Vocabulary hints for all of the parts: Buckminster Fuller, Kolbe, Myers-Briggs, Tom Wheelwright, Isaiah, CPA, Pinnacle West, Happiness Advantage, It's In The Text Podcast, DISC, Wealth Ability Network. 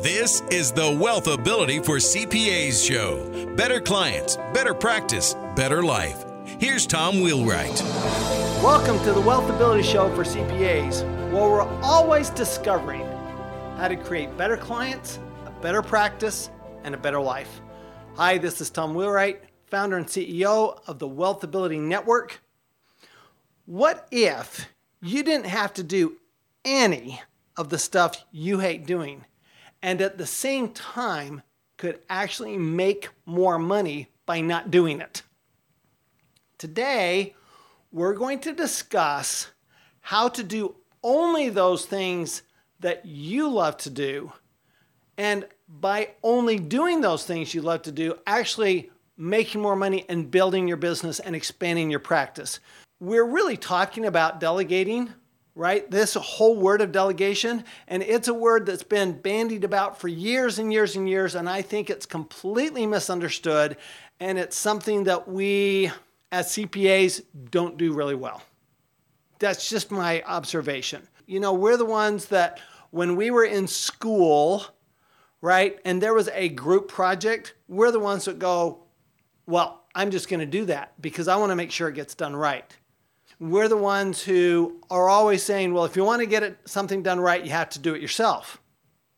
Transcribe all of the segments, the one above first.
This is the Wealth Ability for CPAs show. Better clients, better practice, better life. Here's Tom Wheelwright. Welcome to the Wealth Ability show for CPAs, where we're always discovering how to create better clients, a better practice, and a better life. Hi, this is Tom Wheelwright, founder and CEO of the Wealth Ability Network. What if you didn't have to do any of the stuff you hate doing, and at the same time could actually make more money by not doing it? Today, we're going to discuss how to do only those things that you love to do, and by only doing those things you love to do, actually making more money and building your business and expanding your practice. We're really talking about delegating, right? This whole word of delegation, and it's a word that's been bandied about for years and years and years, and I think it's completely misunderstood, and it's something that we as CPAs don't do really well. That's just my observation. You know, we're the ones that when we were in school, right, and there was a group project, we're the ones that go, well, I'm just going to do that because I want to make sure it gets done right. We're the ones who are always saying, well, if you want to get something done right, you have to do it yourself.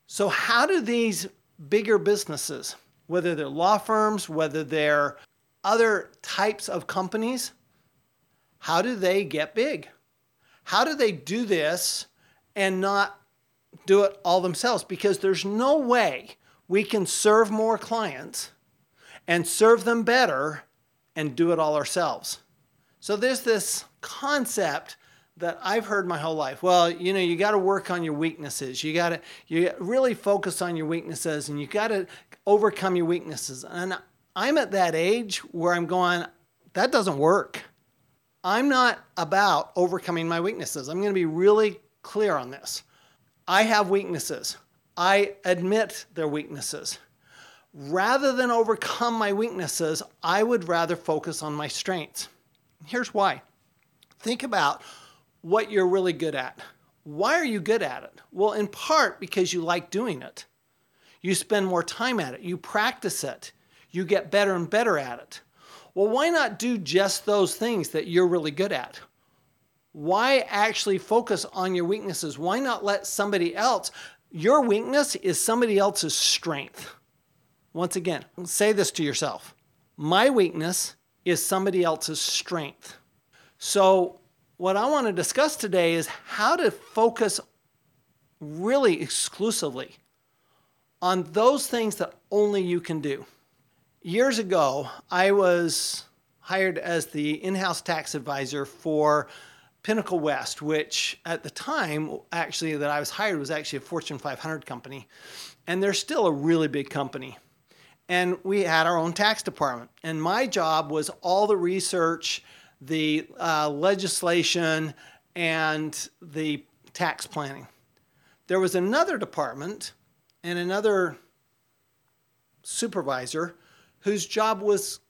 So how do these bigger businesses, whether they're law firms, whether they're other types of companies, how do they get big? How do they do this and not do it all themselves? Because there's no way we can serve more clients and serve them better and do it all ourselves. So there's this concept that I've heard my whole life. Well, you know, you got to work on your weaknesses. You really focus on your weaknesses, and you got to overcome your weaknesses. And I'm at that age where I'm going, that doesn't work. I'm not about overcoming my weaknesses. I'm going to be really clear on this. I have weaknesses. I admit they're weaknesses. Rather than overcome my weaknesses, I would rather focus on my strengths. Here's why. Think about what you're really good at. Why are you good at it? Well, in part because you like doing it. You spend more time at it. You practice it. You get better and better at it. Well, why not do just those things that you're really good at? Why actually focus on your weaknesses? Why not let somebody else? Your weakness is somebody else's strength. Once again, say this to yourself. My weakness is somebody else's strength. So what I want to discuss today is how to focus really exclusively on those things that only you can do. Years ago, I was hired as the in-house tax advisor for Pinnacle West, which at the time actually that I was hired was actually a Fortune 500 company. And they're still a really big company. And we had our own tax department. And my job was all the research, the legislation, and the tax planning. There was another department and another supervisor whose job was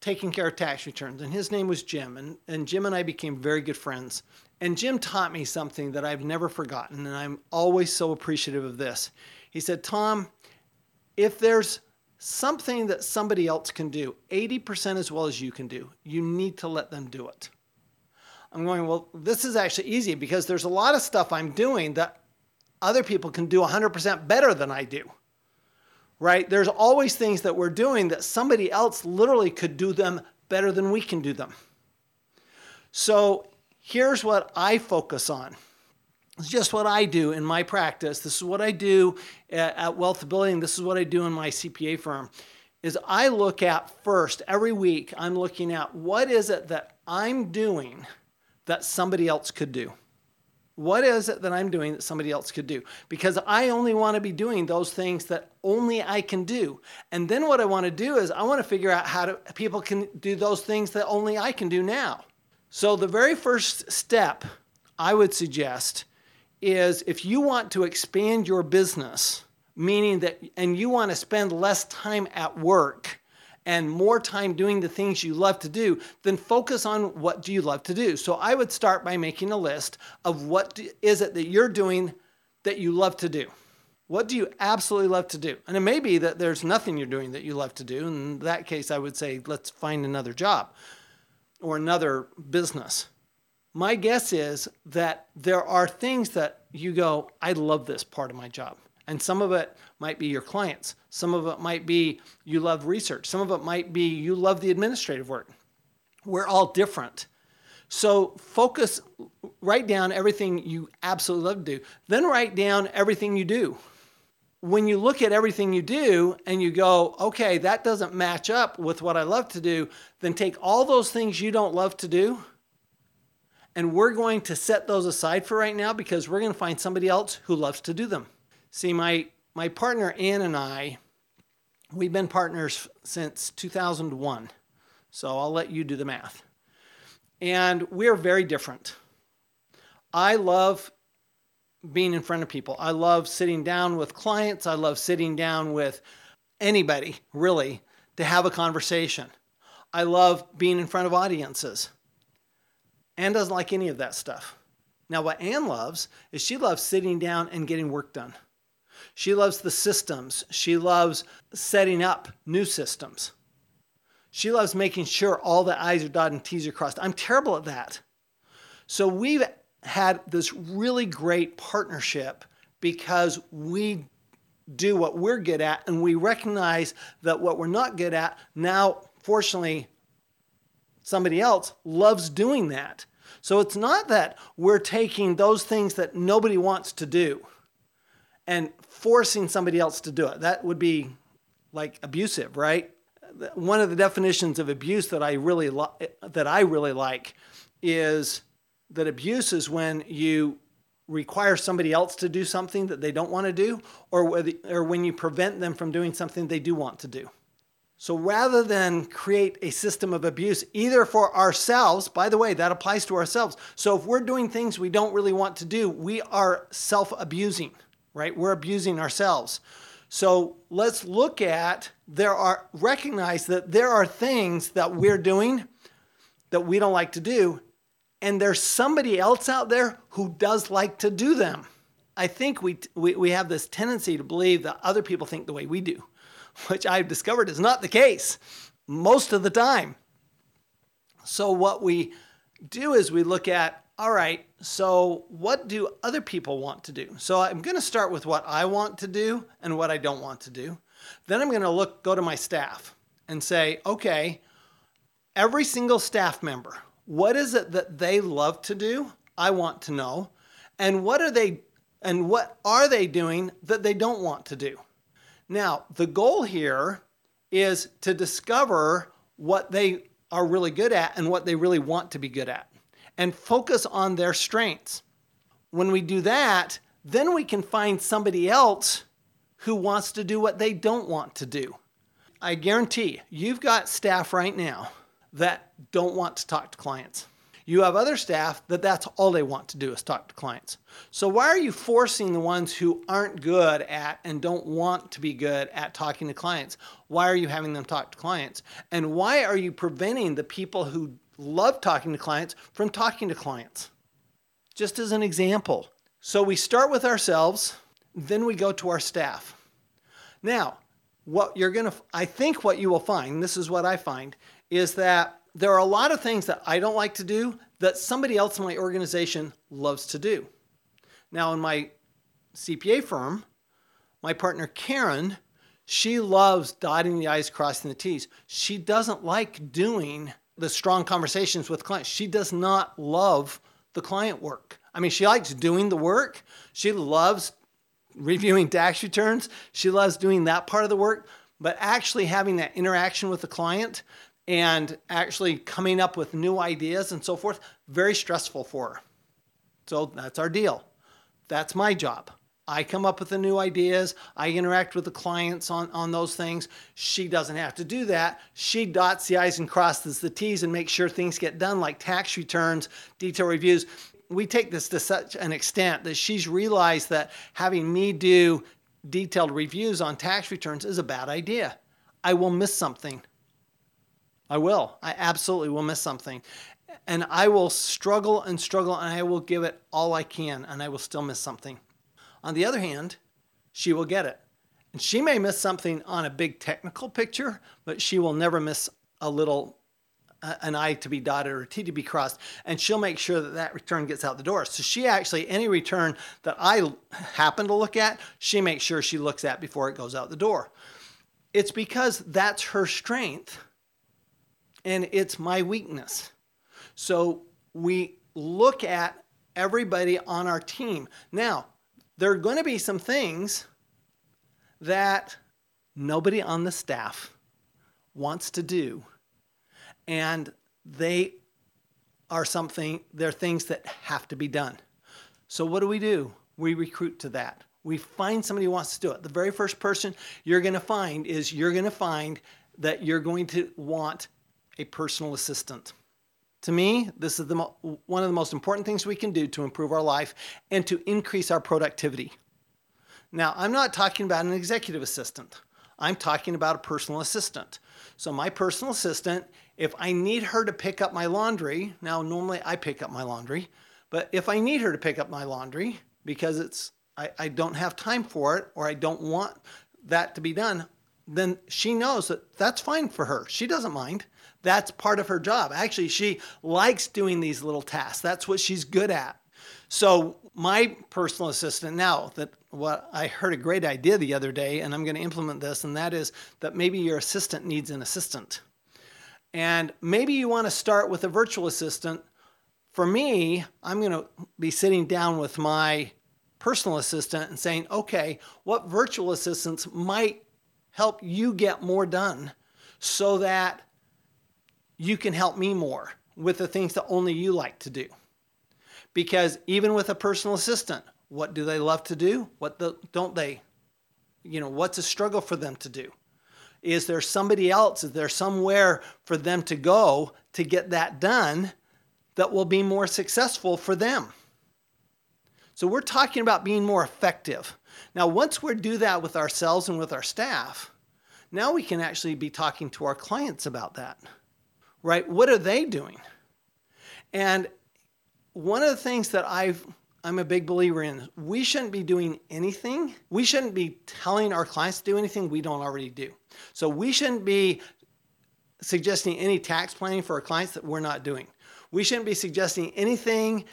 taking care of tax returns. And his name was Jim. And Jim and I became very good friends. And Jim taught me something that I've never forgotten. And I'm always so appreciative of this. He said, Tom, if there's something that somebody else can do 80% as well as you can do, you need to let them do it. I'm going, well, this is actually easy because there's a lot of stuff I'm doing that other people can do 100% better than I do, right? There's always things that we're doing that somebody else literally could do them better than we can do them. So here's what I focus on. It's just what I do in my practice. This is what I do at Wealth Building. This is what I do in my CPA firm, is I look at first, every week, I'm looking at what is it that I'm doing that somebody else could do. What is it that I'm doing that somebody else could do? Because I only want to be doing those things that only I can do. And then what I want to do is I want to figure out how people can do those things that only I can do now. So the very first step I would suggest is if you want to expand your business, meaning that, and you want to spend less time at work and more time doing the things you love to do, then focus on what do you love to do. So I would start by making a list of what is it that you're doing that you love to do. What do you absolutely love to do? And it may be that there's nothing you're doing that you love to do. In that case, I would say, let's find another job or another business. My guess is that there are things that you go, I love this part of my job. And some of it might be your clients. Some of it might be you love research. Some of it might be you love the administrative work. We're all different. So focus, write down everything you absolutely love to do. Then write down everything you do. When you look at everything you do and you go, okay, that doesn't match up with what I love to do, then take all those things you don't love to do, and we're going to set those aside for right now because we're going to find somebody else who loves to do them. See, my partner, Ann, and I, we've been partners since 2001. So I'll let you do the math. And we're very different. I love being in front of people. I love sitting down with clients. I love sitting down with anybody, really, to have a conversation. I love being in front of audiences. Ann doesn't like any of that stuff. Now, what Ann loves is she loves sitting down and getting work done. She loves the systems. She loves setting up new systems. She loves making sure all the I's are dotted and T's are crossed. I'm terrible at that. So we've had this really great partnership because we do what we're good at and we recognize that what we're not good at, now, fortunately, somebody else loves doing that. So it's not that we're taking those things that nobody wants to do and forcing somebody else to do it. That would be like abusive, right? One of the definitions of abuse that I really like is that abuse is when you require somebody else to do something that they don't want to do, or when you prevent them from doing something they do want to do. So rather than create a system of abuse, either for ourselves, by the way, that applies to ourselves. So if we're doing things we don't really want to do, we are self-abusing. Right? We're abusing ourselves. So let's look at, recognize that there are things that we're doing that we don't like to do, and there's somebody else out there who does like to do them. I think we have this tendency to believe that other people think the way we do, which I've discovered is not the case most of the time. So what we do is we look at, all right, so what do other people want to do? So I'm going to start with what I want to do and what I don't want to do. Then I'm going to go to my staff and say, okay, every single staff member, what is it that they love to do? I want to know. And what are they doing that they don't want to do? Now, the goal here is to discover what they are really good at and what they really want to be good at, and focus on their strengths. When we do that, then we can find somebody else who wants to do what they don't want to do. I guarantee you've got staff right now that don't want to talk to clients. You have other staff that's all they want to do is talk to clients. So why are you forcing the ones who aren't good at and don't want to be good at talking to clients? Why are you having them talk to clients? And why are you preventing the people who love talking to clients from talking to clients? Just as an example. So we start with ourselves, then we go to our staff. Now, I think what you will find, this is what I find, is that there are a lot of things that I don't like to do that somebody else in my organization loves to do. Now, in my CPA firm, my partner Karen, she loves dotting the I's, crossing the T's. She doesn't like doing the strong conversations with clients. She does not love the client work. I mean, she likes doing the work. She loves reviewing tax returns. She loves doing that part of the work, but actually having that interaction with the client and actually coming up with new ideas and so forth, very stressful for her. So that's our deal. That's my job. I come up with the new ideas. I interact with the clients on those things. She doesn't have to do that. She dots the I's and crosses the T's and makes sure things get done, like tax returns, detailed reviews. We take this to such an extent that she's realized that having me do detailed reviews on tax returns is a bad idea. I will miss something. I will. I absolutely will miss something. And I will struggle, and I will give it all I can, and I will still miss something. On the other hand, she will get it. And she may miss something on a big technical picture, but she will never miss a little, an I to be dotted or a T to be crossed. And she'll make sure that that return gets out the door. So she actually, any return that I happen to look at, she makes sure she looks at before it goes out the door. It's because that's her strength, and it's my weakness. So we look at everybody on our team. Now, there are going to be some things that nobody on the staff wants to do. And they are something, they're things that have to be done. So what do? We recruit to that. We find somebody who wants to do it. The very first person you're going to find that you're going to want a personal assistant. To me, this is one of the most important things we can do to improve our life and to increase our productivity. Now, I'm not talking about an executive assistant. I'm talking about a personal assistant. So my personal assistant, if I need her to pick up my laundry, now normally I pick up my laundry, but if I need her to pick up my laundry because I don't have time for it or I don't want that to be done, then she knows that that's fine for her. She doesn't mind. That's part of her job. Actually, she likes doing these little tasks. That's what she's good at. So my personal assistant now, I heard a great idea the other day, and I'm going to implement this, and that is that maybe your assistant needs an assistant. And maybe you want to start with a virtual assistant. For me, I'm going to be sitting down with my personal assistant and saying, okay, what virtual assistants might help you get more done so that you can help me more with the things that only you like to do. Because even with a personal assistant, what do they love to do? Don't they? What's a struggle for them to do? Is there somebody else? Is there somewhere for them to go to get that done that will be more successful for them? So we're talking about being more effective. Now, once we do that with ourselves and with our staff, now we can actually be talking to our clients about that. Right? What are they doing? And one of the things that I'm a big believer in, we shouldn't be doing anything. We shouldn't be telling our clients to do anything we don't already do. So we shouldn't be suggesting any tax planning for our clients that we're not doing. We shouldn't be suggesting anything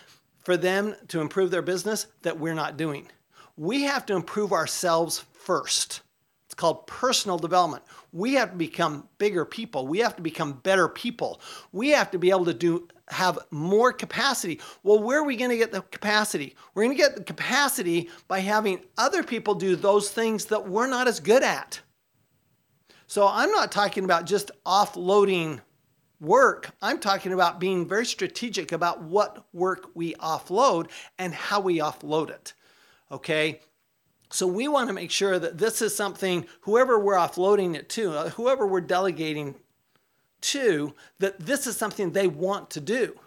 for them to improve their business that we're not doing. We have to improve ourselves first. It's called personal development. We have to become bigger people. We have to become better people. We have to be able to have more capacity. Well, where are we going to get the capacity? We're going to get the capacity by having other people do those things that we're not as good at. So I'm not talking about just offloading work. I'm talking about being very strategic about what work we offload and how we offload it. Okay? So we want to make sure that this is something, whoever we're offloading it to, whoever we're delegating to, that this is something they want to do,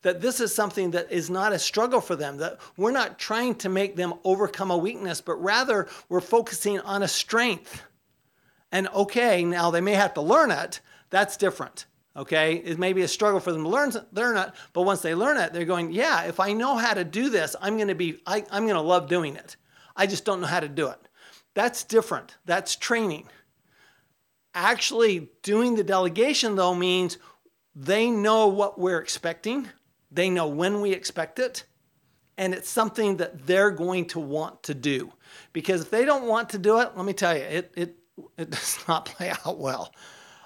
that this is something that is not a struggle for them, that we're not trying to make them overcome a weakness, but rather we're focusing on a strength. And okay, now they may have to learn it. That's different. Okay, it may be a struggle for them to learn it, but once they learn it, they're going, yeah, if I know how to do this, I'm going to love doing it. I just don't know how to do it. That's different. That's training. Actually, doing the delegation, though, means they know what we're expecting. They know when we expect it. And it's something that they're going to want to do. Because if they don't want to do it, let me tell you, it does not play out well.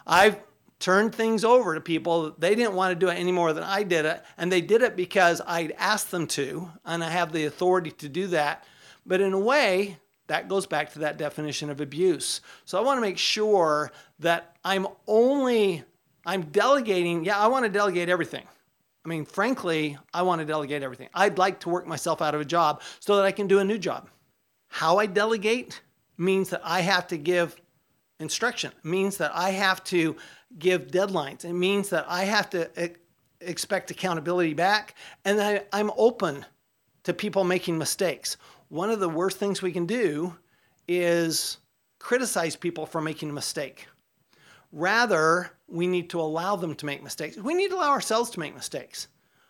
I've turned things over to people that they didn't want to do it any more than I did it. And they did it because I'd asked them to, and I have the authority to do that. But in a way, that goes back to that definition of abuse. So I want to make sure that I'm delegating. Yeah, I want to delegate everything. I mean, frankly, I want to delegate everything. I'd like to work myself out of a job so that I can do a new job. How I delegate means that I have to give instruction. It means that I have to give deadlines. It means that I have to expect accountability back. And that I'm open to people making mistakes. One of the worst things we can do is criticize people for making a mistake. Rather, we need to allow them to make mistakes. We need to allow ourselves to make mistakes.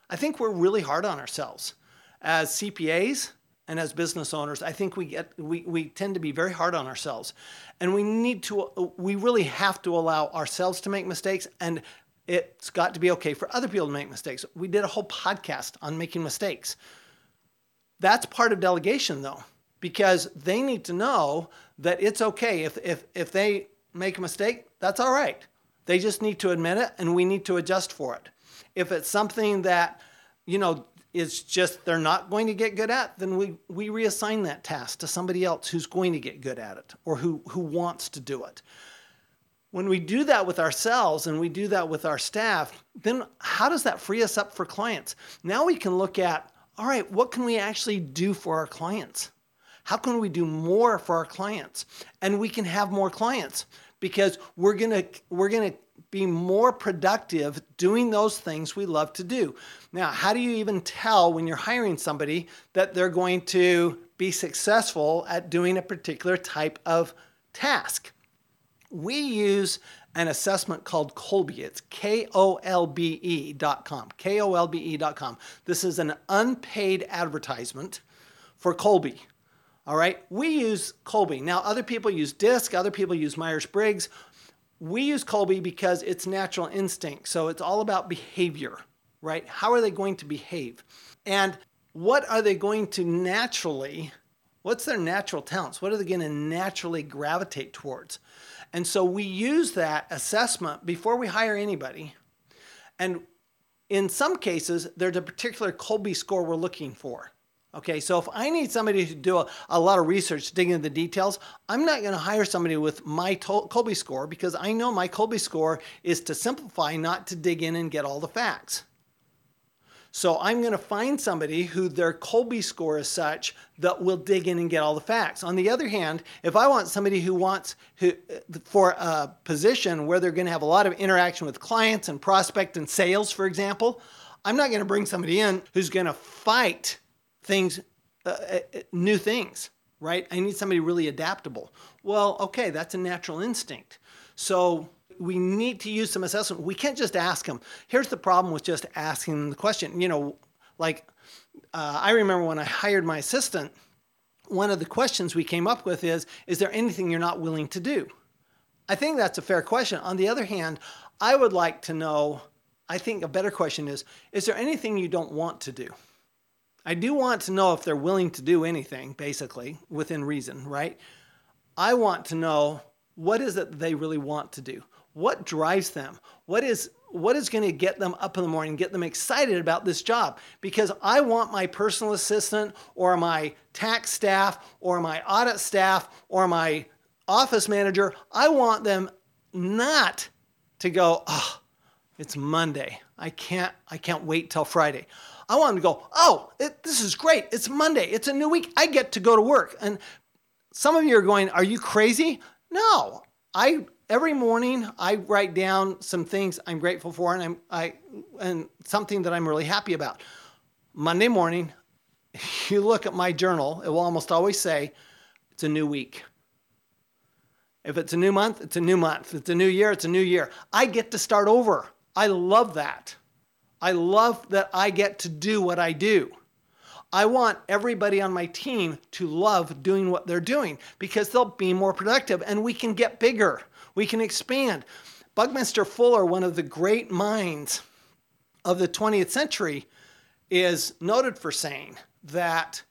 I think we're really hard on ourselves. As CPAs and as business owners, I think we tend to be very hard on ourselves. And we really have to allow ourselves to make mistakes, and it's got to be okay for other people to make mistakes. We did a whole podcast on making mistakes. That's part of delegation, though, because they need to know that it's okay if they make a mistake, that's all right. They just need to admit it, and we need to adjust for it. If it's something that, is just they're not going to get good at, then we reassign that task to somebody else who's going to get good at it or who wants to do it. When we do that with ourselves and we do that with our staff, then how does that free us up for clients? Now we can look at, all right, what can we actually do for our clients? How can we do more for our clients? And we can have more clients, because we're going to be more productive doing those things we love to do. Now, how do you even tell when you're hiring somebody that they're going to be successful at doing a particular type of task? We use an assessment called Kolbe. It's KOLBE.com. KOLBE.com. This is an unpaid advertisement for Kolbe. All right? We use Kolbe. Now, other people use DISC. Other people use Myers-Briggs. We use Kolbe because it's natural instinct. So it's all about behavior, right? How are they going to behave? And what are they going to naturally, what's their natural talents? What are they going to naturally gravitate towards? And so we use that assessment before we hire anybody. And in some cases, there's a particular Kolbe score we're looking for. Okay, so if I need somebody to do a lot of research, dig into the details, I'm not going to hire somebody with my Kolbe score, because I know my Kolbe score is to simplify, not to dig in and get all the facts. So I'm going to find somebody who their Kolbe score is such that will dig in and get all the facts. On the other hand, if I want somebody who for a position where they're going to have a lot of interaction with clients and prospect and sales, for example, I'm not going to bring somebody in who's going to fight new things, right? I need somebody really adaptable. Well, okay, that's a natural instinct. So we need to use some assessment. We can't just ask them. Here's the problem with just asking them the question. I remember when I hired my assistant, one of the questions we came up with is there anything you're not willing to do? I think that's a fair question. On the other hand, I would like to know, I think a better question is there anything you don't want to do? I do want to know if they're willing to do anything, basically, within reason, right? I want to know, what is it they really want to do? What drives them? What is going to get them up in the morning, get them excited about this job? Because I want my personal assistant or my tax staff or my audit staff or my office manager, I want them not to go, oh, it's Monday. I can't wait till Friday. I want them to go, oh, this is great. It's Monday. It's a new week. I get to go to work. And some of you are going, are you crazy? No. Every morning I write down some things I'm grateful for and something that I'm really happy about. Monday morning, if you look at my journal, it will almost always say, it's a new week. If it's a new month, it's a new month. If it's a new year, it's a new year. I get to start over. I love that. I love that I get to do what I do. I want everybody on my team to love doing what they're doing, because they'll be more productive and we can get bigger. We can expand. Buckminster Fuller, one of the great minds of the 20th century, is noted for saying that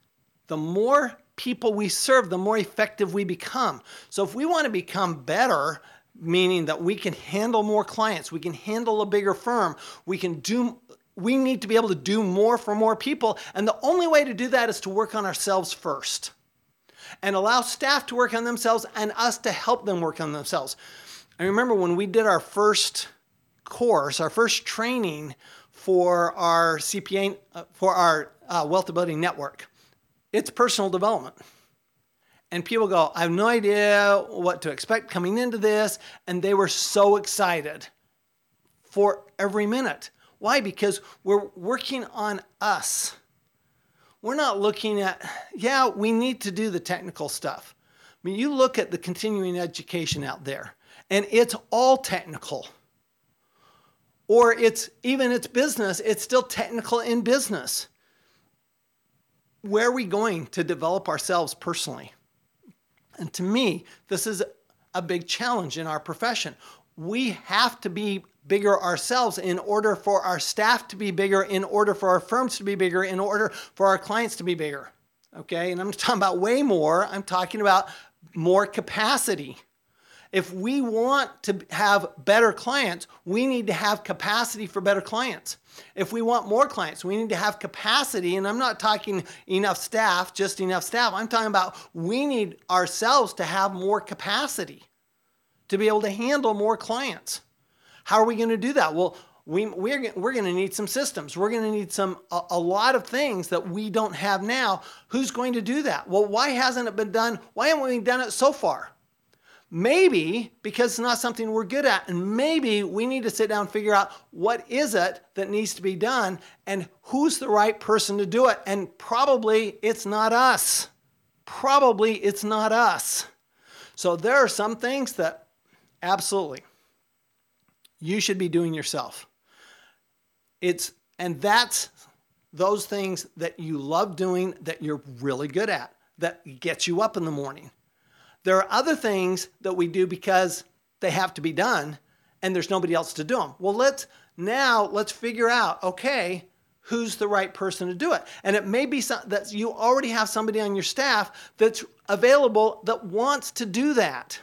the more people we serve, the more effective we become. So if we want to become better, meaning that we can handle more clients, we can handle a bigger firm, we need to be able to do more for more people. And the only way to do that is to work on ourselves first and allow staff to work on themselves and us to help them work on themselves. I remember when we did our first training for our CPA, for our Wealth Ability Network. It's personal development. And people go, I have no idea what to expect coming into this. And they were so excited for every minute. Why? Because we're working on us. We're not looking at, yeah, we need to do the technical stuff. I mean, you look at the continuing education out there, and it's all technical. Or it's even it's business, it's still technical in business. Where are we going to develop ourselves personally? And to me, this is a big challenge in our profession. We have to be bigger ourselves in order for our staff to be bigger, in order for our firms to be bigger, in order for our clients to be bigger. Okay, and I'm talking about way more. I'm talking about more capacity. If we want to have better clients, we need to have capacity for better clients. If we want more clients, we need to have capacity. And I'm not talking enough staff, just enough staff. I'm talking about we need ourselves to have more capacity to be able to handle more clients. How are we going to do that? Well, we're going to need some systems. We're going to need a lot of things that we don't have now. Who's going to do that? Well, why hasn't it been done? Why haven't we done it so far? Maybe because it's not something we're good at, and maybe we need to sit down and figure out what is it that needs to be done and who's the right person to do it. And probably it's not us. So there are some things that absolutely you should be doing yourself. And that's those things that you love doing, that you're really good at, that gets you up in the morning. There are other things that we do because they have to be done and there's nobody else to do them. Well, let's figure out, okay, who's the right person to do it? And it may be that you already have somebody on your staff that's available that wants to do that.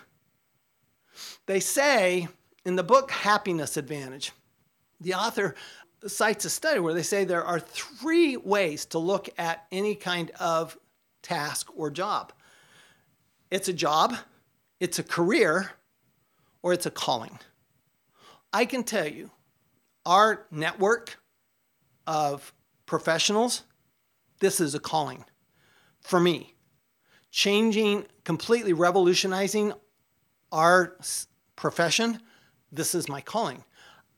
They say in the book, Happiness Advantage, the author cites a study where they say there are 3 ways to look at any kind of task or job. It's a job, it's a career, or it's a calling. I can tell you, our network of professionals, this is a calling for me. Changing, completely revolutionizing our profession, this is my calling.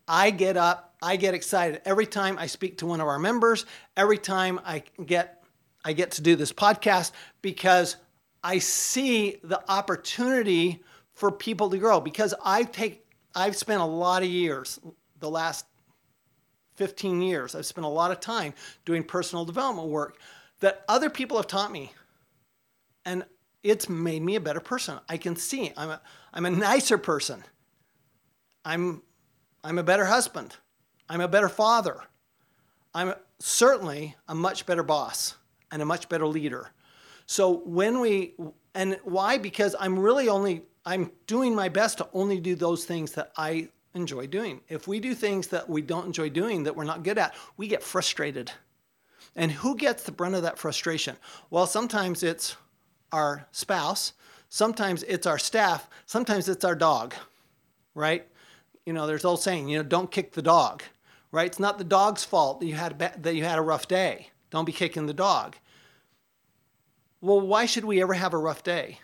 I get up, I get excited every time I speak to one of our members, every time I get to do this podcast, because I see the opportunity for people to grow, because I've spent a lot of years, the last 15 years, I've spent a lot of time doing personal development work that other people have taught me, and it's made me a better person. I can see I'm a nicer person. I'm a better husband. I'm a better father. I'm certainly a much better boss and a much better leader. So and why? Because I'm doing my best to only do those things that I enjoy doing. If we do things that we don't enjoy doing, that we're not good at, we get frustrated. And who gets the brunt of that frustration? Well, sometimes it's our spouse, sometimes it's our staff, sometimes it's our dog, right? You know, there's the old saying, don't kick the dog, right? It's not the dog's fault that you had a rough day. Don't be kicking the dog. Well, why should we ever have a rough day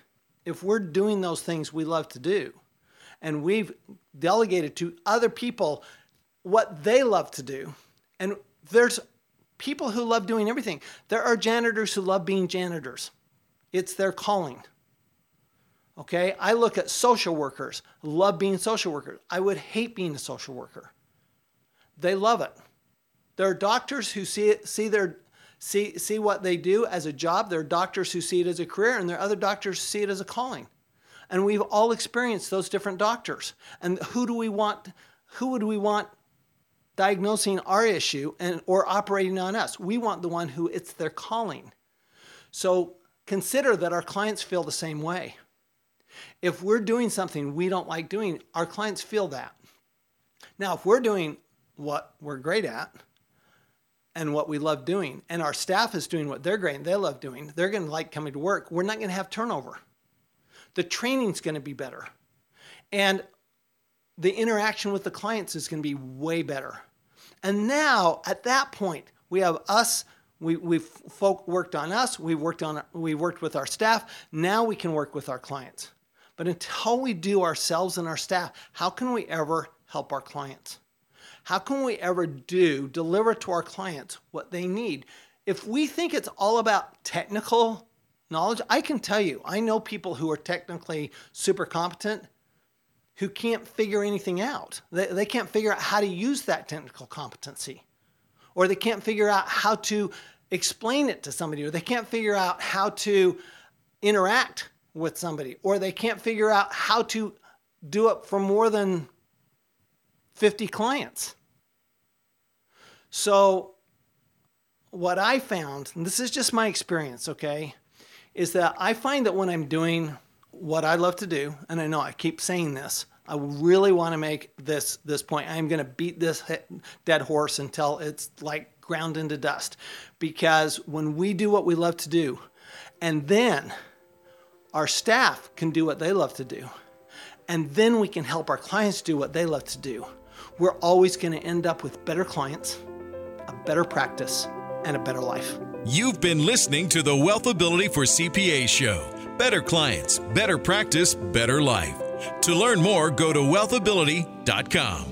if we're doing those things we love to do and we've delegated to other people what they love to do? And there's people who love doing everything. There are janitors who love being janitors. It's their calling. Okay? I look at social workers, love being social workers. I would hate being a social worker. They love it. There are doctors who see what they do as a job. There are doctors who see it as a career, and there are other doctors who see it as a calling. And we've all experienced those different doctors. And who would we want diagnosing our issue or operating on us? We want the one who it's their calling. So consider that our clients feel the same way. If we're doing something we don't like doing, our clients feel that. Now, if we're doing what we're great at, and what we love doing, and our staff is doing what they're great and they love doing, they're going to like coming to work. We're not going to have turnover. The training's going to be better. And the interaction with the clients is going to be way better. And now at that point, we have us. We worked with our staff. Now we can work with our clients. But until we do ourselves and our staff, how can we ever help our clients? How can we ever deliver to our clients what they need? If we think it's all about technical knowledge, I can tell you, I know people who are technically super competent who can't figure anything out. They can't figure out how to use that technical competency, or they can't figure out how to explain it to somebody, or they can't figure out how to interact with somebody, or they can't figure out how to do it for more than 50 clients. So what I found, and this is just my experience, okay, is that I find that when I'm doing what I love to do, and I know I keep saying this, I really want to make this point. I'm going to beat this dead horse until it's like ground into dust. Because when we do what we love to do, and then our staff can do what they love to do, and then we can help our clients do what they love to do, we're always going to end up with better clients, a better practice, and a better life. You've been listening to the Wealth Ability for CPA show. Better clients, better practice, better life. To learn more, go to wealthability.com.